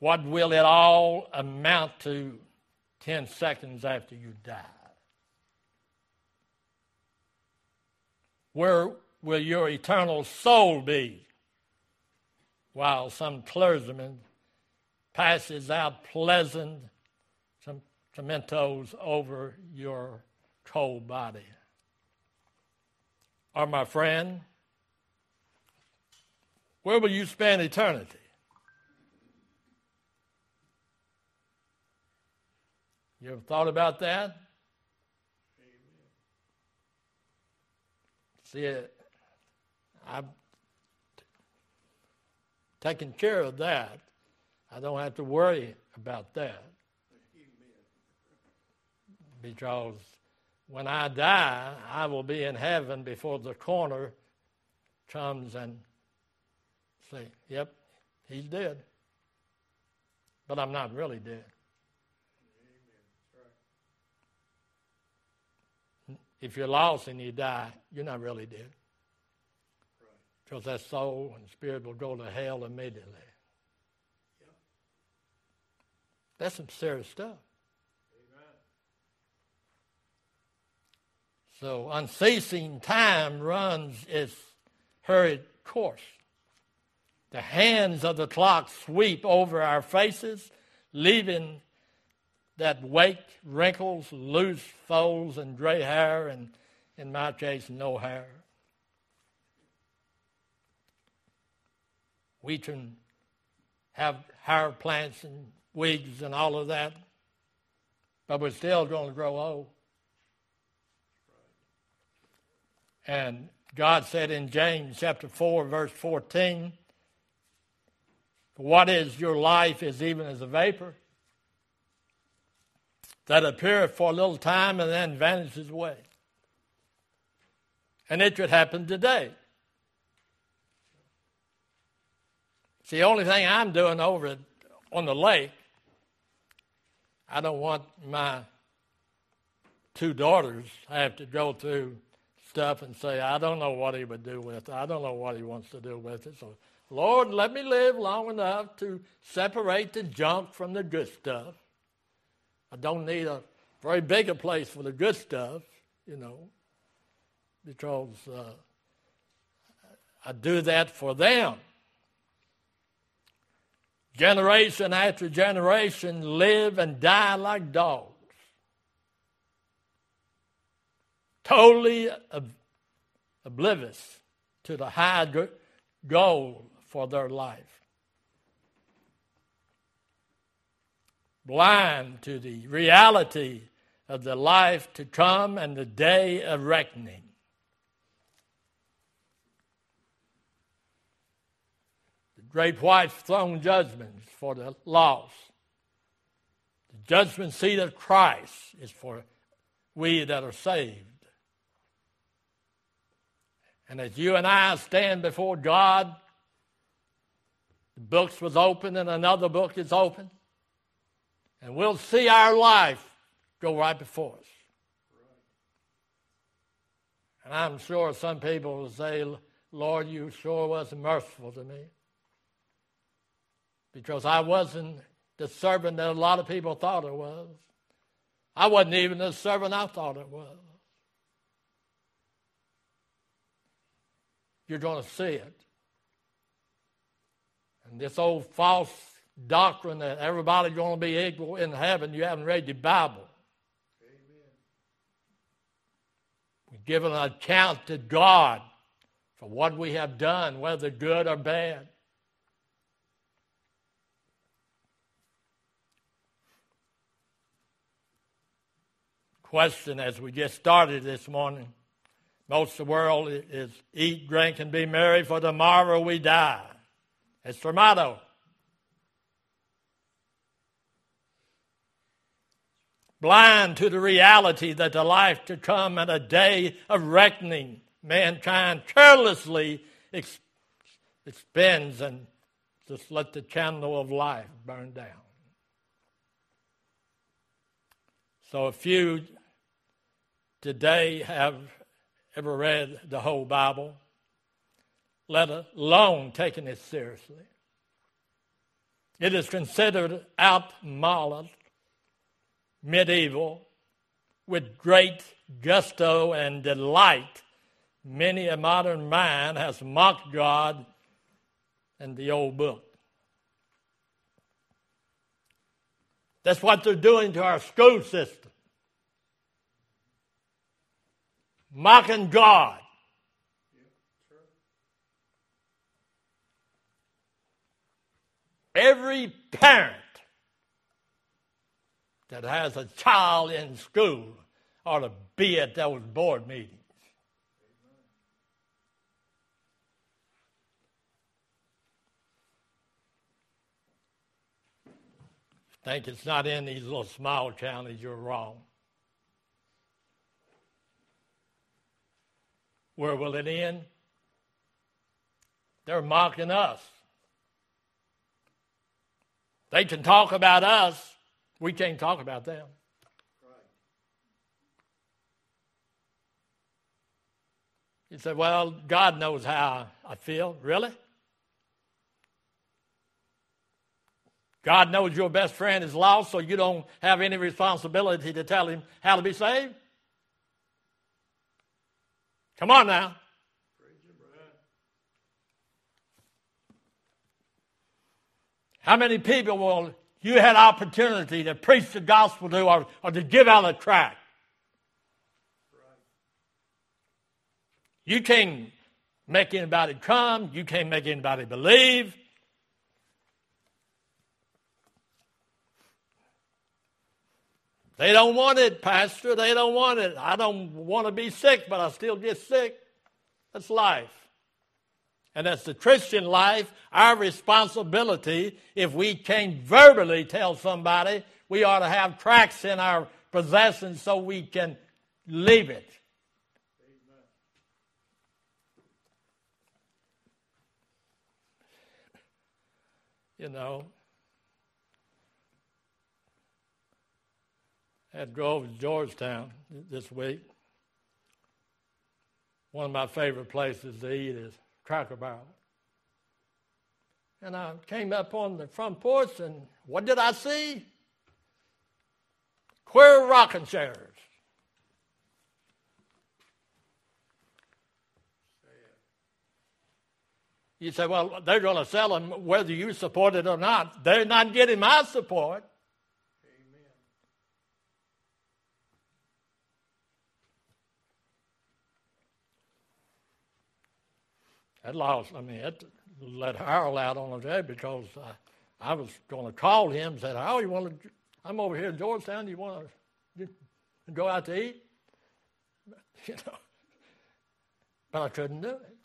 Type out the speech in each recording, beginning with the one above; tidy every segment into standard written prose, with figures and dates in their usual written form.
What will it all amount to 10 seconds after you die? Where will your eternal soul be while some clergyman passes out pleasant mementos over your cold body? Or, my friend, where will you spend eternity? You ever thought about that? Amen. See, I've taken care of that. I don't have to worry about that. Amen. Because when I die, I will be in heaven before the coroner comes and says, yep, he's dead. But I'm not really dead. If you're lost and you die, you're not really dead. Right. Because that soul and spirit will go to hell immediately. Yeah. That's some serious stuff. Amen. So unceasing time runs its hurried course. The hands of the clock sweep over our faces, leaving that wake, wrinkles, loose folds, and gray hair, and in my case, no hair. We can have hair plants and wigs and all of that, but we're still going to grow old. And God said in James chapter 4, verse 14, what is your life is even as a vapor that appeareth for a little time and then vanishes away. And it could happen today. See, the only thing I'm doing over on the lake, I don't want my two daughters to have to go through stuff and say, I don't know what he would do with it. I don't know what he wants to do with it. So, Lord, let me live long enough to separate the junk from the good stuff. I don't need a very big a place for the good stuff, you know, because I do that for them. Generation after generation live and die like dogs, totally oblivious to the high goal for their life. Blind to the reality of the life to come and the day of reckoning. The great white throne judgments for the lost. The judgment seat of Christ is for we that are saved. And as you and I stand before God, the books was opened and another book is opened. And we'll see our life go right before us. And I'm sure some people will say, Lord, you sure was merciful to me. Because I wasn't the servant that a lot of people thought I was. I wasn't even the servant I thought I was. You're going to see it. And this old false doctrine that everybody's going to be equal in heaven, you haven't read the Bible. Amen. We give an account to God for what we have done, whether good or bad. Question as we just started this morning. Most of the world is eat, drink, and be merry, for tomorrow we die. That's their motto. Blind to the reality that the life to come and a day of reckoning, mankind carelessly expends and just let the candle of life burn down. So if you today have ever read the whole Bible, let alone taking it seriously, It is considered outmodern, medieval. With great gusto and delight, many a modern mind has mocked God and the old book. That's what they're doing to our school system. Mocking God. Every parent that has a child in school ought to be at those board meetings. Think it's not in these little small counties, you're wrong. Where will it end? They're mocking us. They can talk about us. We can't talk about them. You say, well, God knows how I feel. Really? God knows your best friend is lost, so you don't have any responsibility to tell him how to be saved? Come on now. How many people will you had opportunity to preach the gospel to or to give out a tract? You can't make anybody come. You can't make anybody believe. They don't want it, Pastor. They don't want it. I don't want to be sick, but I still get sick. That's life. And that's the Christian life, our responsibility. If we can't verbally tell somebody, we ought to have tracts in our possession so we can leave it. Amen. You know, I had to go over to Georgetown this week. One of my favorite places to eat is Cracker Barrel. And I came up on the front porch, and what did I see? Queer rocking chairs. You say, well, they're going to sell them whether you support it or not. They're not getting my support. I let Harold out on a day because I was going to call him and say, Harold, I'm over here in Georgetown. Do you want to go out to eat? But I couldn't do it.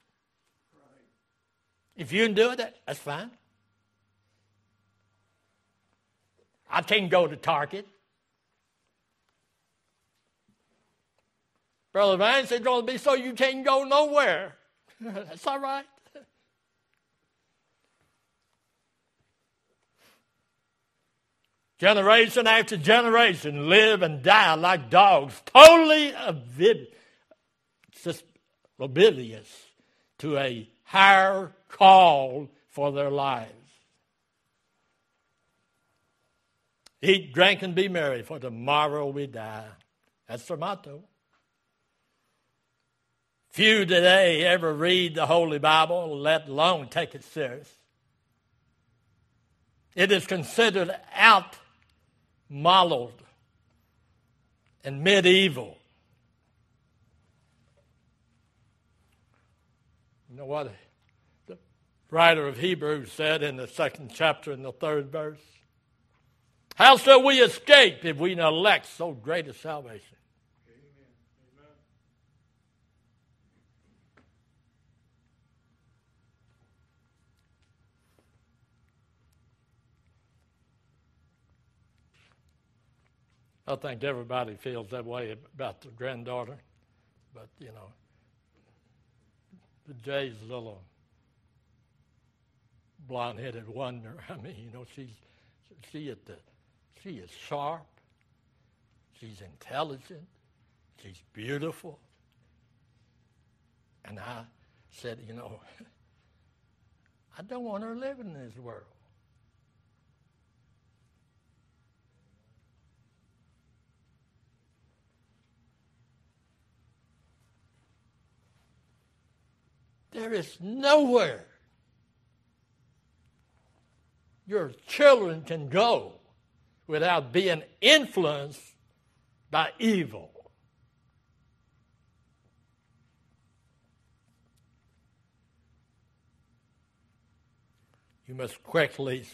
Right. If you can do it, that's fine. I can't go to Target. Brother Vance, it's going to be so you can't go nowhere. That's all right. Generation after generation live and die like dogs, totally oblivious to a higher call for their lives. Eat, drink, and be merry, for tomorrow we die. That's their motto. Few today ever read the Holy Bible, let alone take it serious. It is considered outmodern and medieval. You know what the writer of Hebrews said in the 2nd chapter in the 3rd verse? How shall we escape if we neglect so great a salvation? I think everybody feels that way about the granddaughter, but, you know, the Jay's little blonde-headed wonder. I mean, you know, she is sharp, she's intelligent, she's beautiful. And I said, you know, I don't want her living in this world. There is nowhere your children can go without being influenced by evil. You must quickly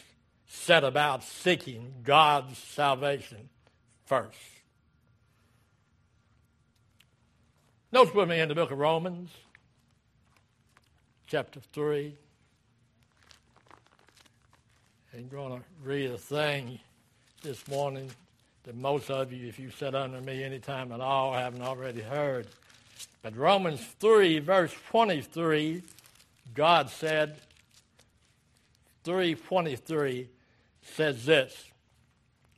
set about seeking God's salvation first. Notice with me in the book of Romans, chapter 3. I'm going to read a thing this morning that most of you, if you sit under me any time at all, haven't already heard. But Romans 3, verse 23, God said, 3:23 says this,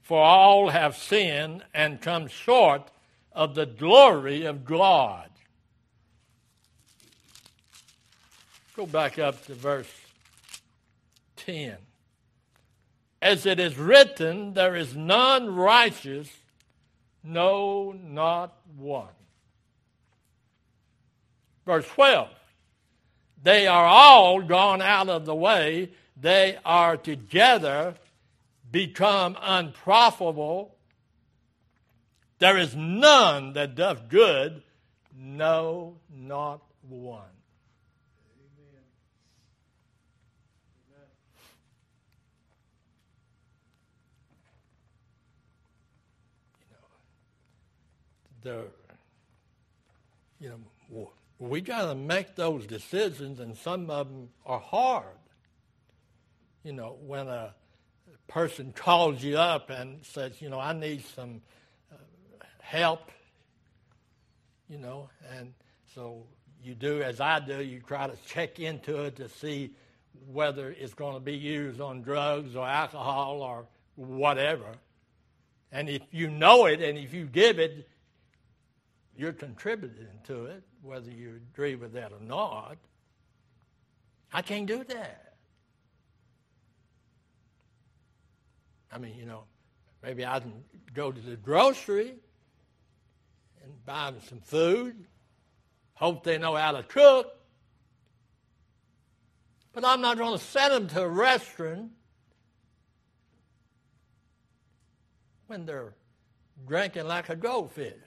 "For all have sinned and come short of the glory of God." Go back up to verse 10. "As it is written, there is none righteous, no, not one." Verse 12, "They are all gone out of the way. They are together become unprofitable. There is none that doth good, no, not one." Amen. Amen. We got to make those decisions, and some of them are hard. You know, when a person calls you up and says, you know, I need some help, you know, and so you do as I do, you try to check into it to see whether it's going to be used on drugs or alcohol or whatever. And if you know it and if you give it, you're contributing to it, whether you agree with that or not. I can't do that. I mean, you know, maybe I can go to the grocery and buy them some food, hope they know how to cook, but I'm not going to send them to a restaurant when they're drinking like a goldfish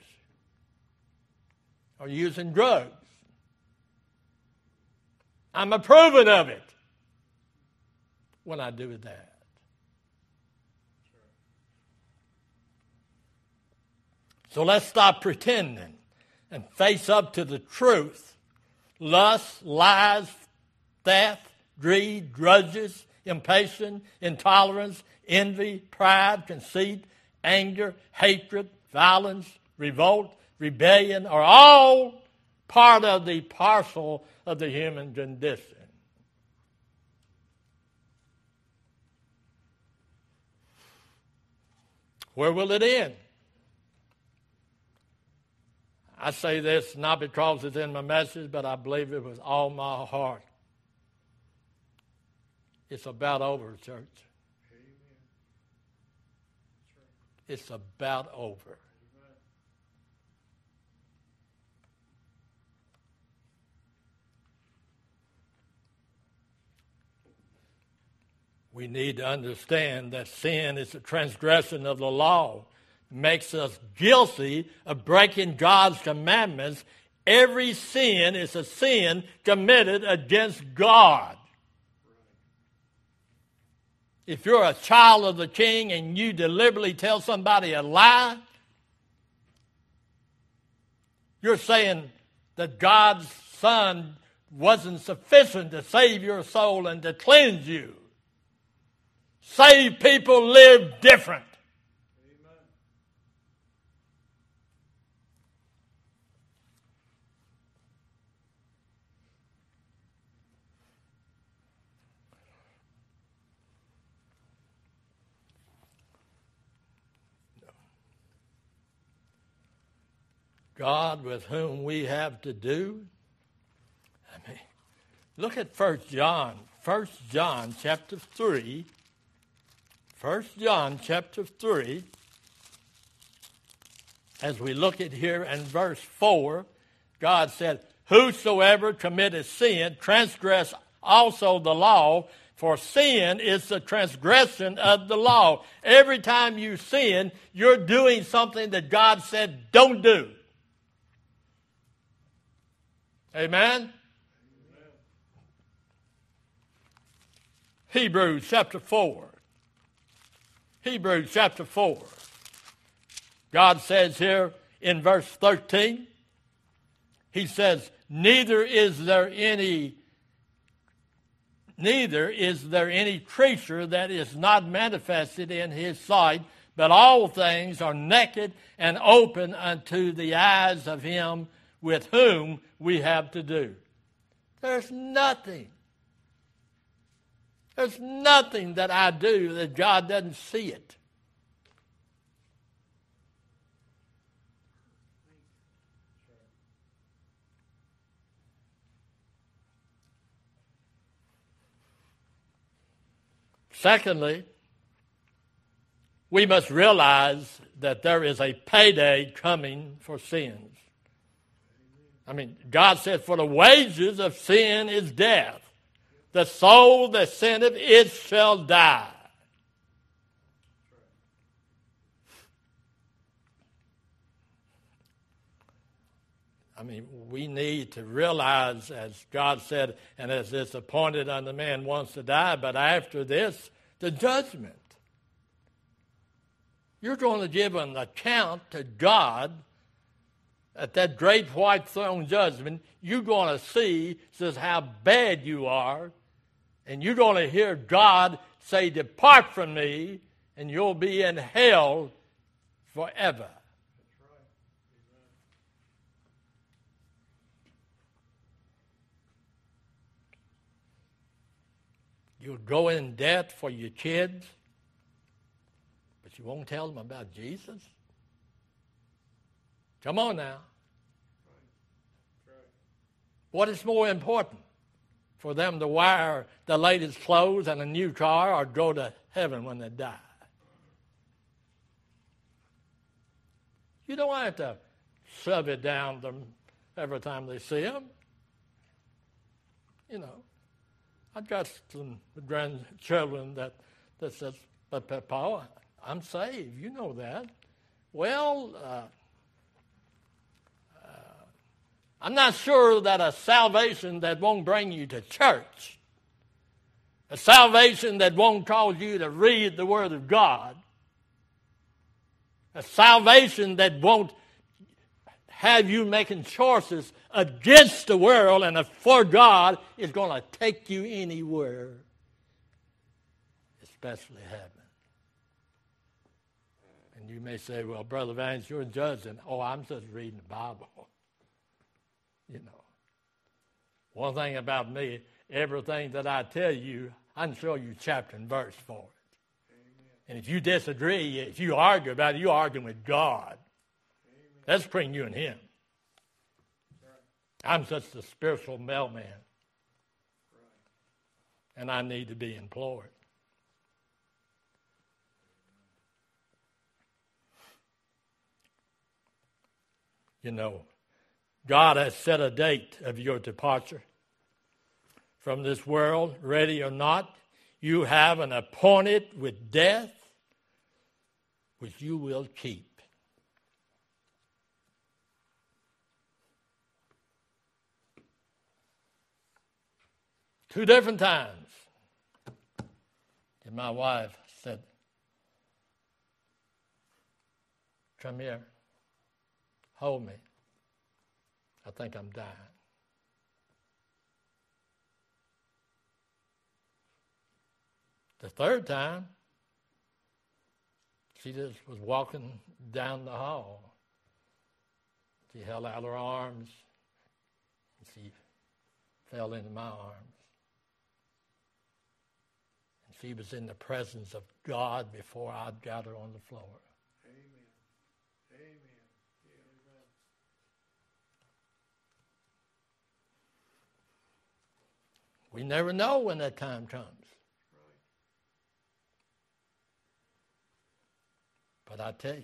or using drugs. I'm approving of it when I do that. So let's stop pretending and face up to the truth. Lust, lies, theft, greed, grudges, impatience, intolerance, envy, pride, conceit, anger, hatred, violence, revolt, rebellion are all part of the parcel of the human condition. Where will it end? I say this not because it's in my message, but I believe it with all my heart. It's about over, church. Amen. It's about over. Amen. We need to understand that sin is a transgression of the law. Makes us guilty of breaking God's commandments. Every sin is a sin committed against God. If you're a child of the King and you deliberately tell somebody a lie, you're saying that God's Son wasn't sufficient to save your soul and to cleanse you. Saved people live different. God with whom we have to do. I mean, look at 1 John. 1 John chapter 3. 1 John chapter 3. As we look at here in verse 4, God said, whosoever committeth sin transgress also the law, for sin is the transgression of the law. Every time you sin, you're doing something that God said don't do. Amen? Amen. Hebrews chapter 4. Hebrews chapter 4. God says here in verse 13, he says, neither is there any creature that is not manifested in his sight, but all things are naked and open unto the eyes of him with whom we have to do. There's nothing. There's nothing that I do that God doesn't see it. Secondly, we must realize that there is a payday coming for sins. I mean, God said, for the wages of sin is death. The soul that sinneth, it shall die. I mean, we need to realize, as God said, and as it's appointed unto man once to die, but after this, the judgment. You're going to give an account to God at that great white throne judgment. You're going to see just how bad you are, and you're going to hear God say, depart from me, and you'll be in hell forever. You'll go in debt for your kids, but you won't tell them about Jesus? Come on now. Right. Right. What is more important, for them to wear the latest clothes and a new car, or go to heaven when they die? You don't have to shove it down them every time they see them. You know. I've got some grandchildren that says, but Papa, I'm saved. You know that. Well, I'm not sure that a salvation that won't bring you to church, a salvation that won't cause you to read the Word of God, a salvation that won't have you making choices against the world and for God is going to take you anywhere, especially heaven. And you may say, well, Brother Vance, you're judging. Oh, I'm just reading the Bible. You know. One thing about me, everything that I tell you, I can show you chapter and verse for it. Amen. And if you disagree, if you argue about it, you're arguing with God. Amen. That's between you and him. I'm just a spiritual mailman, and I need to be employed. You know, God has set a date of your departure from this world, ready or not. You have an appointed with death, which you will keep. Two different times. And my wife said, come here, hold me. I think I'm dying. The third time, she just was walking down the hall. She held out her arms, and she fell into my arms. She was in the presence of God before I got her on the floor. Amen. Amen. Amen. We never know when that time comes. Right. But I tell you,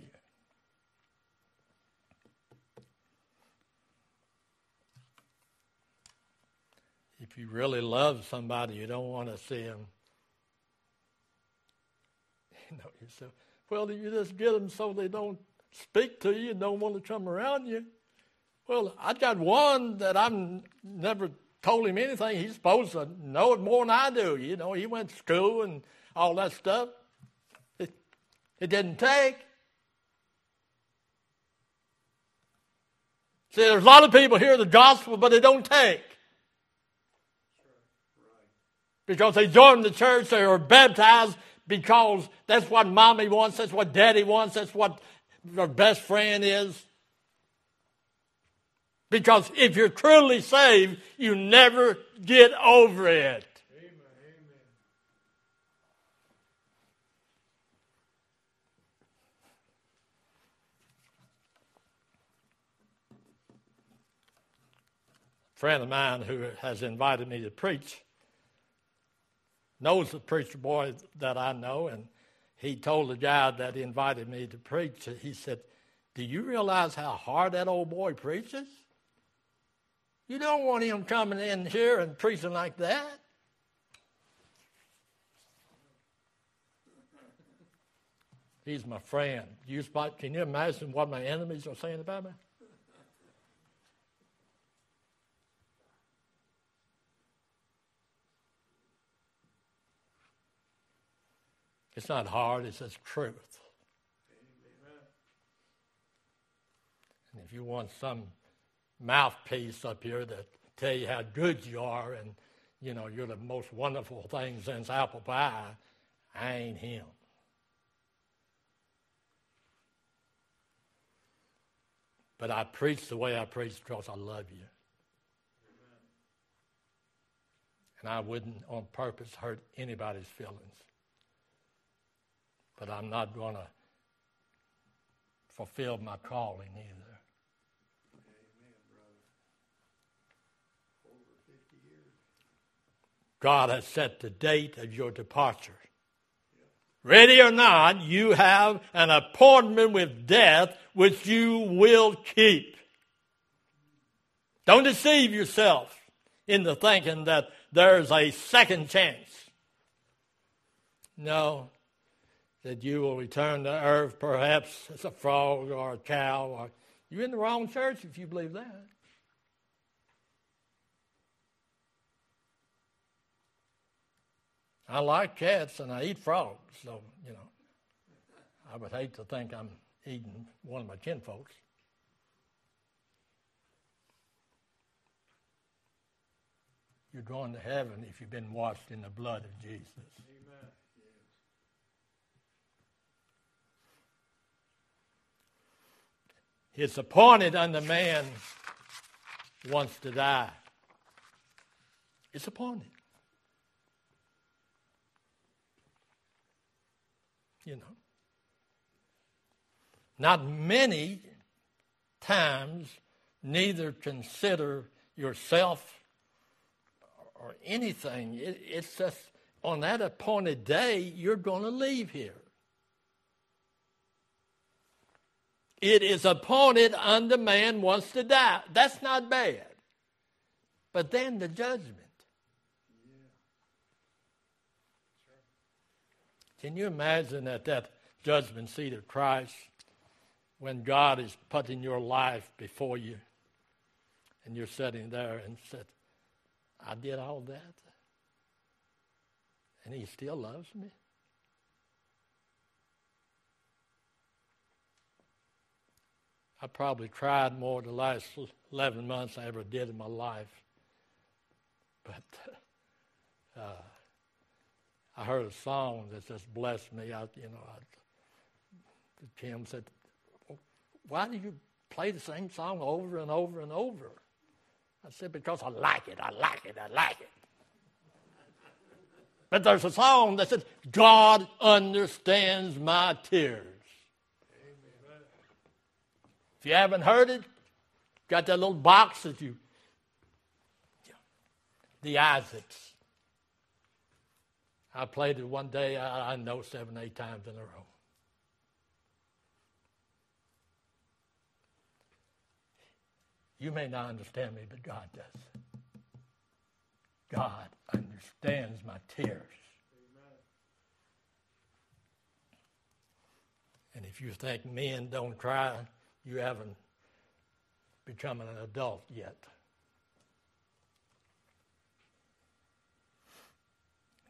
If you really love somebody, you don't want to see them. You know, you say, well, you just get them so they don't speak to you and don't want to come around you. Well, I got one that I've never told him anything. He's supposed to know it more than I do. You know, he went to school and all that stuff. It didn't take. See, there's a lot of people hear the gospel, but they don't take. Because they join the church, they are baptized because that's what mommy wants, that's what daddy wants, that's what their best friend is. Because if you're truly saved, you never get over it. Amen. A friend of mine who has invited me to preach knows the preacher boy that I know, and he told the guy that invited me to preach, he said, do you realize how hard that old boy preaches? You don't want him coming in here and preaching like that. He's my friend. Can you imagine what my enemies are saying about me? It's not hard, it's just truth. And if you want some mouthpiece up here that tell you how good you are and, you know, you're the most wonderful thing since apple pie, I ain't him. But I preach the way I preach because I love you. Amen. And I wouldn't on purpose hurt anybody's feelings. But I'm not going to fulfill my calling either. God has set the date of your departure. Ready or not, you have an appointment with death which you will keep. Don't deceive yourself into thinking that there's a second chance. No, that you will return to earth perhaps as a frog or a cow. Or you're in the wrong church if you believe that. I like cats and I eat frogs, so, you know, I would hate to think I'm eating one of my kinfolks. You're going to heaven if you've been washed in the blood of Jesus. Amen. It's appointed unto man once to die. It's appointed. You know, not many times neither consider yourself or anything. It's just on that appointed day, you're going to leave here. It is appointed unto man once to die. That's not bad. But then the judgment. Can you imagine at that judgment seat of Christ when God is putting your life before you and you're sitting there and said, I did all that and he still loves me? I probably cried more the last 11 months I ever did in my life, but I heard a song that just blessed me. Tim said, why do you play the same song over and over and over? I said, because I like it, I like it, I like it. But there's a song that says, God understands my tears. Amen. If you haven't heard it, got that little box that you, the Isaacs. I played it one day, I know 7, 8 times in a row. You may not understand me, but God does. God understands my tears. Amen. And if you think men don't cry, you haven't become an adult yet.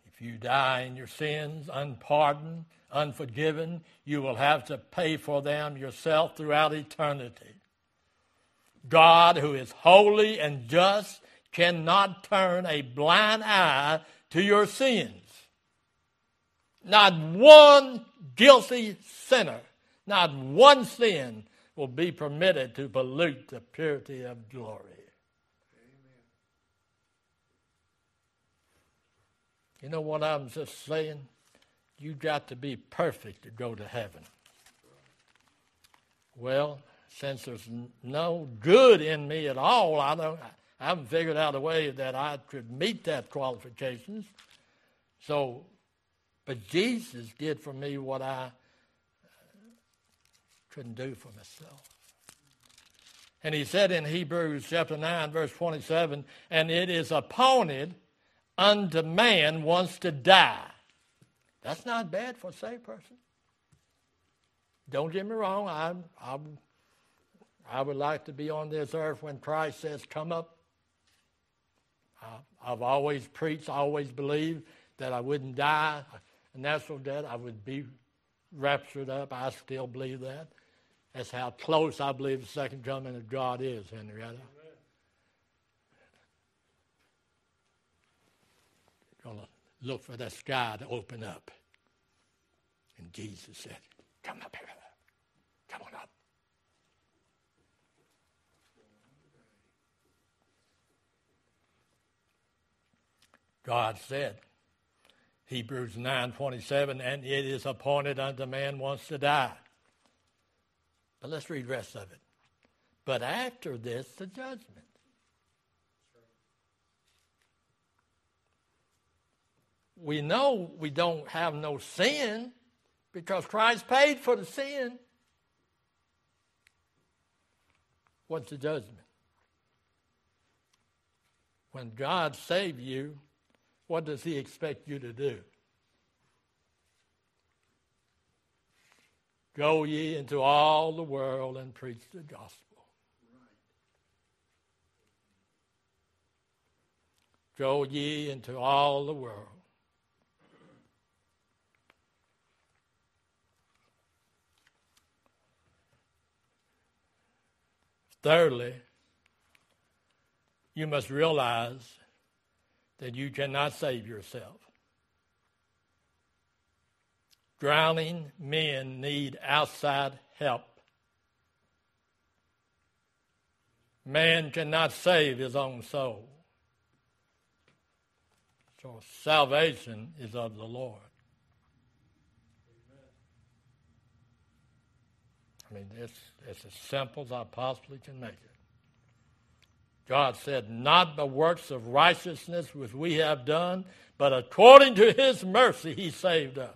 If you die in your sins, unpardoned, unforgiven, you will have to pay for them yourself throughout eternity. God, who is holy and just, cannot turn a blind eye to your sins. Not one guilty sinner, not one sin will be permitted to pollute the purity of glory. Amen. You know what I'm just saying? You've got to be perfect to go to heaven. Well, since there's no good in me at all, I haven't figured out a way that I could meet that qualifications. So, but Jesus did for me what I couldn't do for myself. And he said in Hebrews chapter 9, verse 27, and it is appointed unto man once to die. That's not bad for a saved person. Don't get me wrong, I would like to be on this earth when Christ says, come up. I've always preached, always believed that I wouldn't die a natural death. I would be raptured up. I still believe that. That's how close I believe the second coming of God is, Henrietta. Amen. Going to look for that sky to open up. And Jesus said, come up here. Come on up. God said, Hebrews 9:27, and it is appointed unto man once to die. But let's read the rest of it. But after this, the judgment. We know we don't have no sin because Christ paid for the sin. What's the judgment? When God saved you, what does he expect you to do? Go ye into all the world and preach the gospel. Right. Go ye into all the world. Thirdly, you must realize that you cannot save yourself. Drowning men need outside help. Man cannot save his own soul. So salvation is of the Lord. I mean, it's as simple as I possibly can make it. God said, not the works of righteousness which we have done, but according to his mercy he saved us.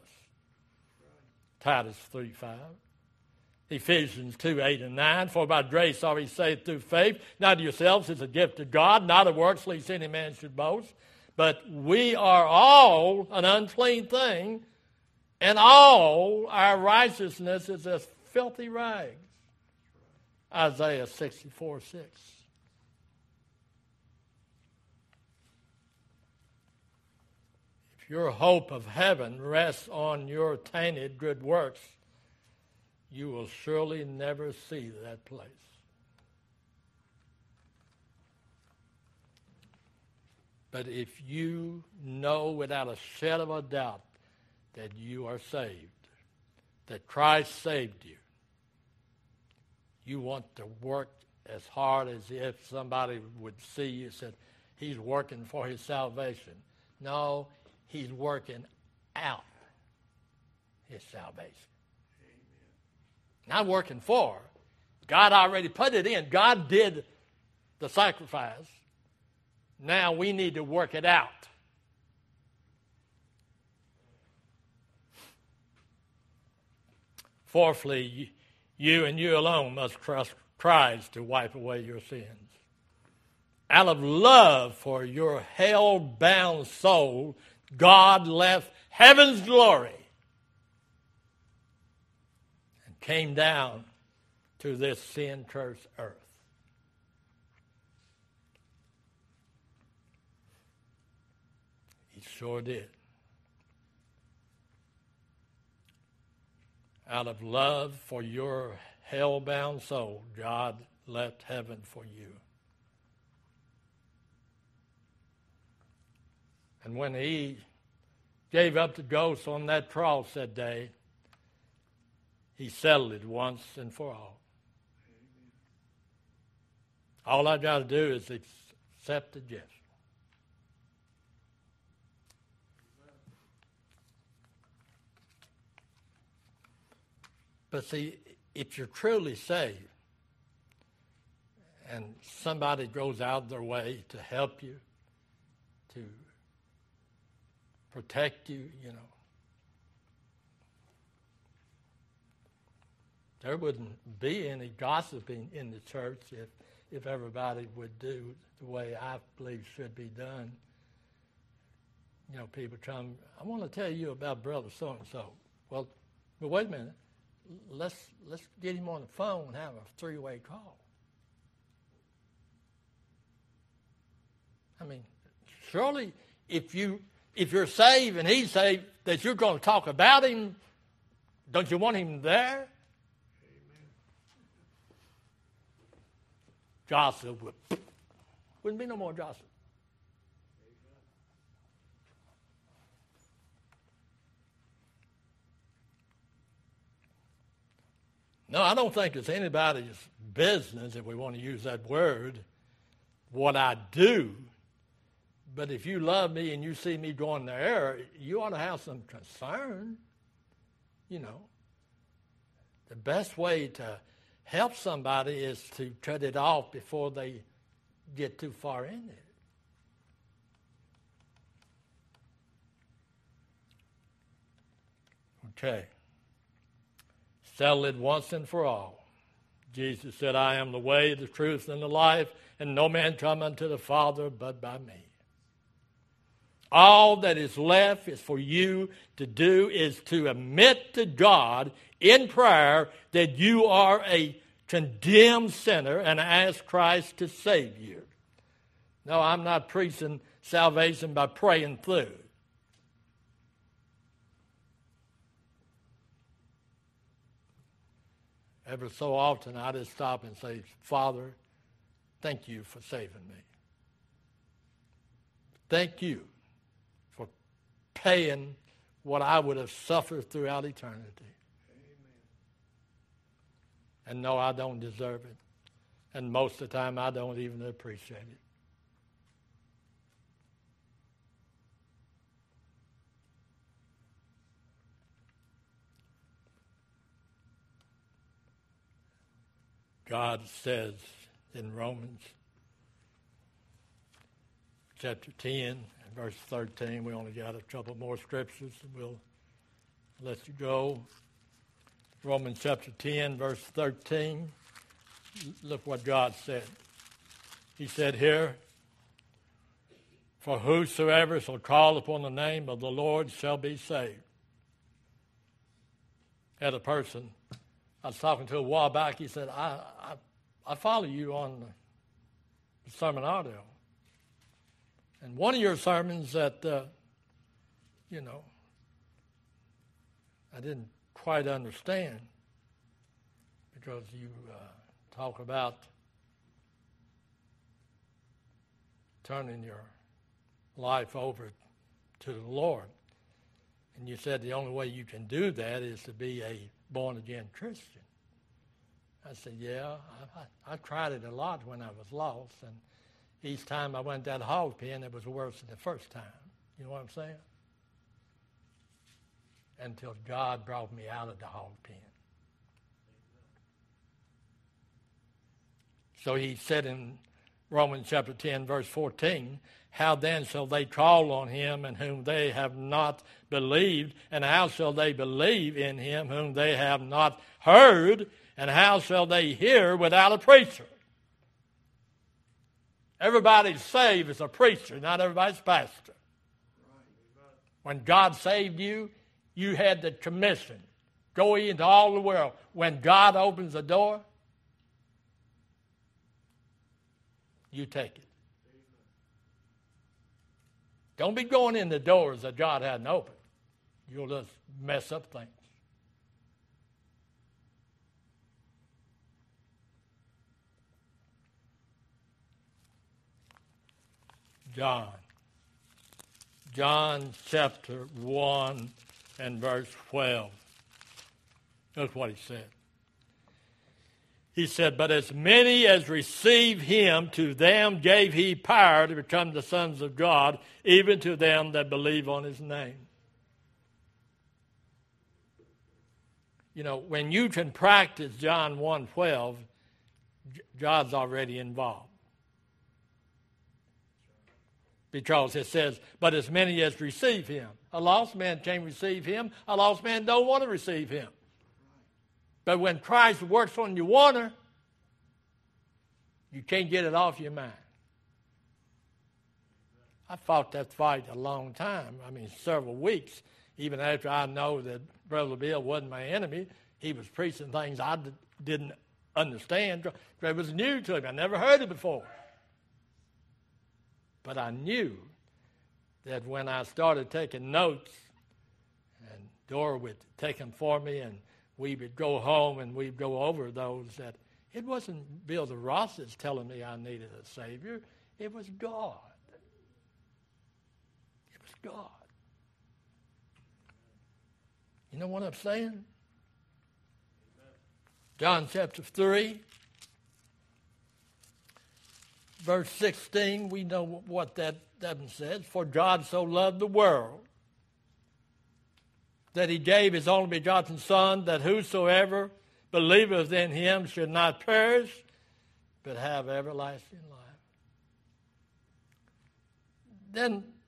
Titus 3:5. Ephesians 2:8 and 9. For by grace are we saved through faith, not of yourselves, it's a gift of God, not of works, lest any man should boast. But we are all an unclean thing, and all our righteousness is as filthy rags. Isaiah 64:6. Your hope of heaven rests on your tainted good works, you will surely never see that place. But if you know without a shadow of a doubt that you are saved, that Christ saved you, you want to work as hard as if somebody would see you and said, he's working for his salvation. No. He's working out his salvation. Amen. Not working for. God already put it in. God did the sacrifice. Now we need to work it out. Fourthly, you and you alone must trust Christ to wipe away your sins. Out of love for your hell-bound soul, God left heaven's glory and came down to this sin-cursed earth. He sure did. Out of love for your hell-bound soul, God left heaven for you. And when he gave up the ghost on that cross that day, he settled it once and for all. All I got to do is accept the gift. But see, if you're truly saved and somebody goes out of their way to help you, to protect you, you know, there wouldn't be any gossiping in the church if everybody would do the way I believe should be done. You know, people come, I want to tell you about brother so-and-so. Well, but wait a minute. Let's get him on the phone and have a three-way call. I mean, surely if you're saved and he's saved, that you're going to talk about him. Don't you want him there? Amen. Gossip wouldn't be no more gossip. No, I don't think it's anybody's business, if we want to use that word, what I do. But if you love me and you see me going to error, you ought to have some concern, you know. The best way to help somebody is to cut it off before they get too far in it. Okay. Settle it once and for all. Jesus said, I am the way, the truth, and the life, and no man come unto the Father but by me. All that is left is for you to do is to admit to God in prayer that you are a condemned sinner and ask Christ to save you. No, I'm not preaching salvation by praying through. Ever so often, I just stop and say, Father, thank you for saving me. Thank you for paying what I would have suffered throughout eternity. Amen. And no, I don't deserve it. And most of the time, I don't even appreciate it. God says in Romans chapter 10, verse 13, we only got a couple more scriptures, and we'll let you go. Romans chapter 10, verse 13, look what God said. He said here, for whosoever shall call upon the name of the Lord shall be saved. Had a person I was talking to a while back. He said, I follow you on the sermon audio. And one of your sermons that, you know, I didn't quite understand because you talk about turning your life over to the Lord. And you said the only way you can do that is to be a born-again Christian. I said, yeah, I tried it a lot when I was lost, and each time I went down the hog pen, it was worse than the first time. You know what I'm saying? Until God brought me out of the hog pen. So he said in Romans chapter 10, verse 14, how then shall they call on him in whom they have not believed? And how shall they believe in him whom they have not heard? And how shall they hear without a preacher? Everybody's saved is a preacher, not everybody's pastor. When God saved you, you had the commission. Go into all the world. When God opens the door, you take it. Don't be going in the doors that God hadn't opened. You'll just mess up things. John chapter 1 and verse 12. That's what he said. He said, "But as many as receive him, to them gave he power to become the sons of God, even to them that believe on his name." You know, when you can practice John 1:12, God's already involved. Because it says, "But as many as receive him." A lost man can't receive him. A lost man don't want to receive him. But when Christ works on your water, you can't get it off your mind. I fought that fight a long time. I mean, several weeks, even after I know that Brother Bill wasn't my enemy. He was preaching things I didn't understand. It was new to me. I never heard it before. But I knew that when I started taking notes, and Dora would take them for me, and we would go home and we'd go over those, that it wasn't Bill the Rosses telling me I needed a Savior. It was God. It was God. You know what I'm saying? John chapter 3. Verse 16, we know what that one says. "For God so loved the world that he gave his only begotten Son, that whosoever believeth in him should not perish, but have everlasting life." Then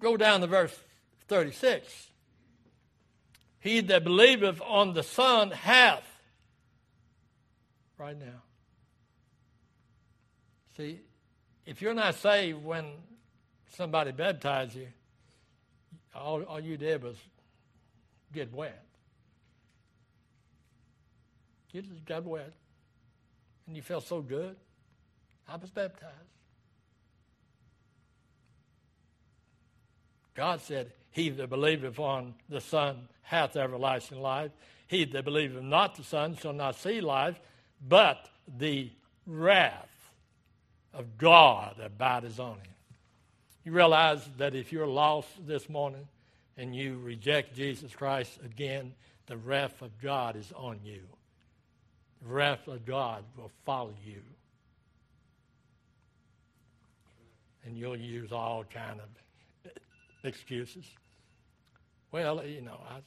go down to verse 36. "He that believeth on the Son hath," right now. See, if you're not saved when somebody baptized you, all you did was get wet. You just got wet, and you felt so good. I was baptized. God said, "He that believeth on the Son hath everlasting life. He that believeth not the Son shall not see life, but the wrath of God abideth on him." You realize that if you're lost this morning and you reject Jesus Christ again, the wrath of God is on you. The wrath of God will follow you. And you'll use all kind of excuses. Well, you know,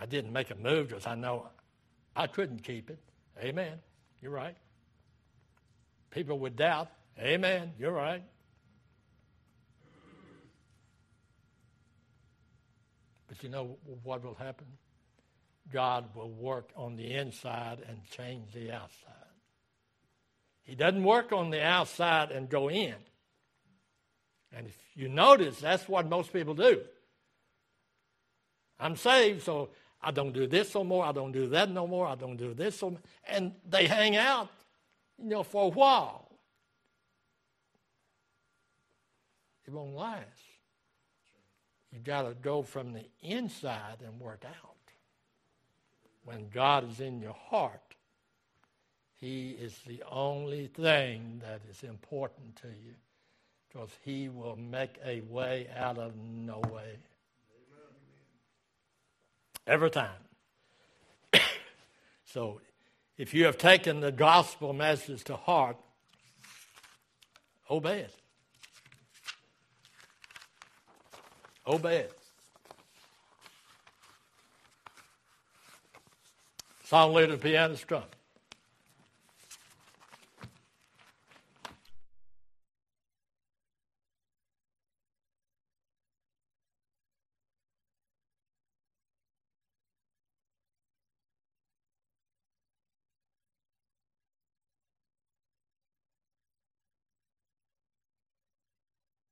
I didn't make a move because I know I couldn't keep it. Amen. You're right. People would doubt. Amen, you're right. But you know what will happen? God will work on the inside and change the outside. He doesn't work on the outside and go in. And if you notice, that's what most people do. I'm saved, so I don't do this no more. I don't do that no more. I don't do this no more. And they hang out. You know, for a while, it won't last. You've got to go from the inside and work out. When God is in your heart, he is the only thing that is important to you, because he will make a way out of no way. Every time. So, if you have taken the gospel message to heart, obey it. Obey it. Song leader, pianist, trumpet.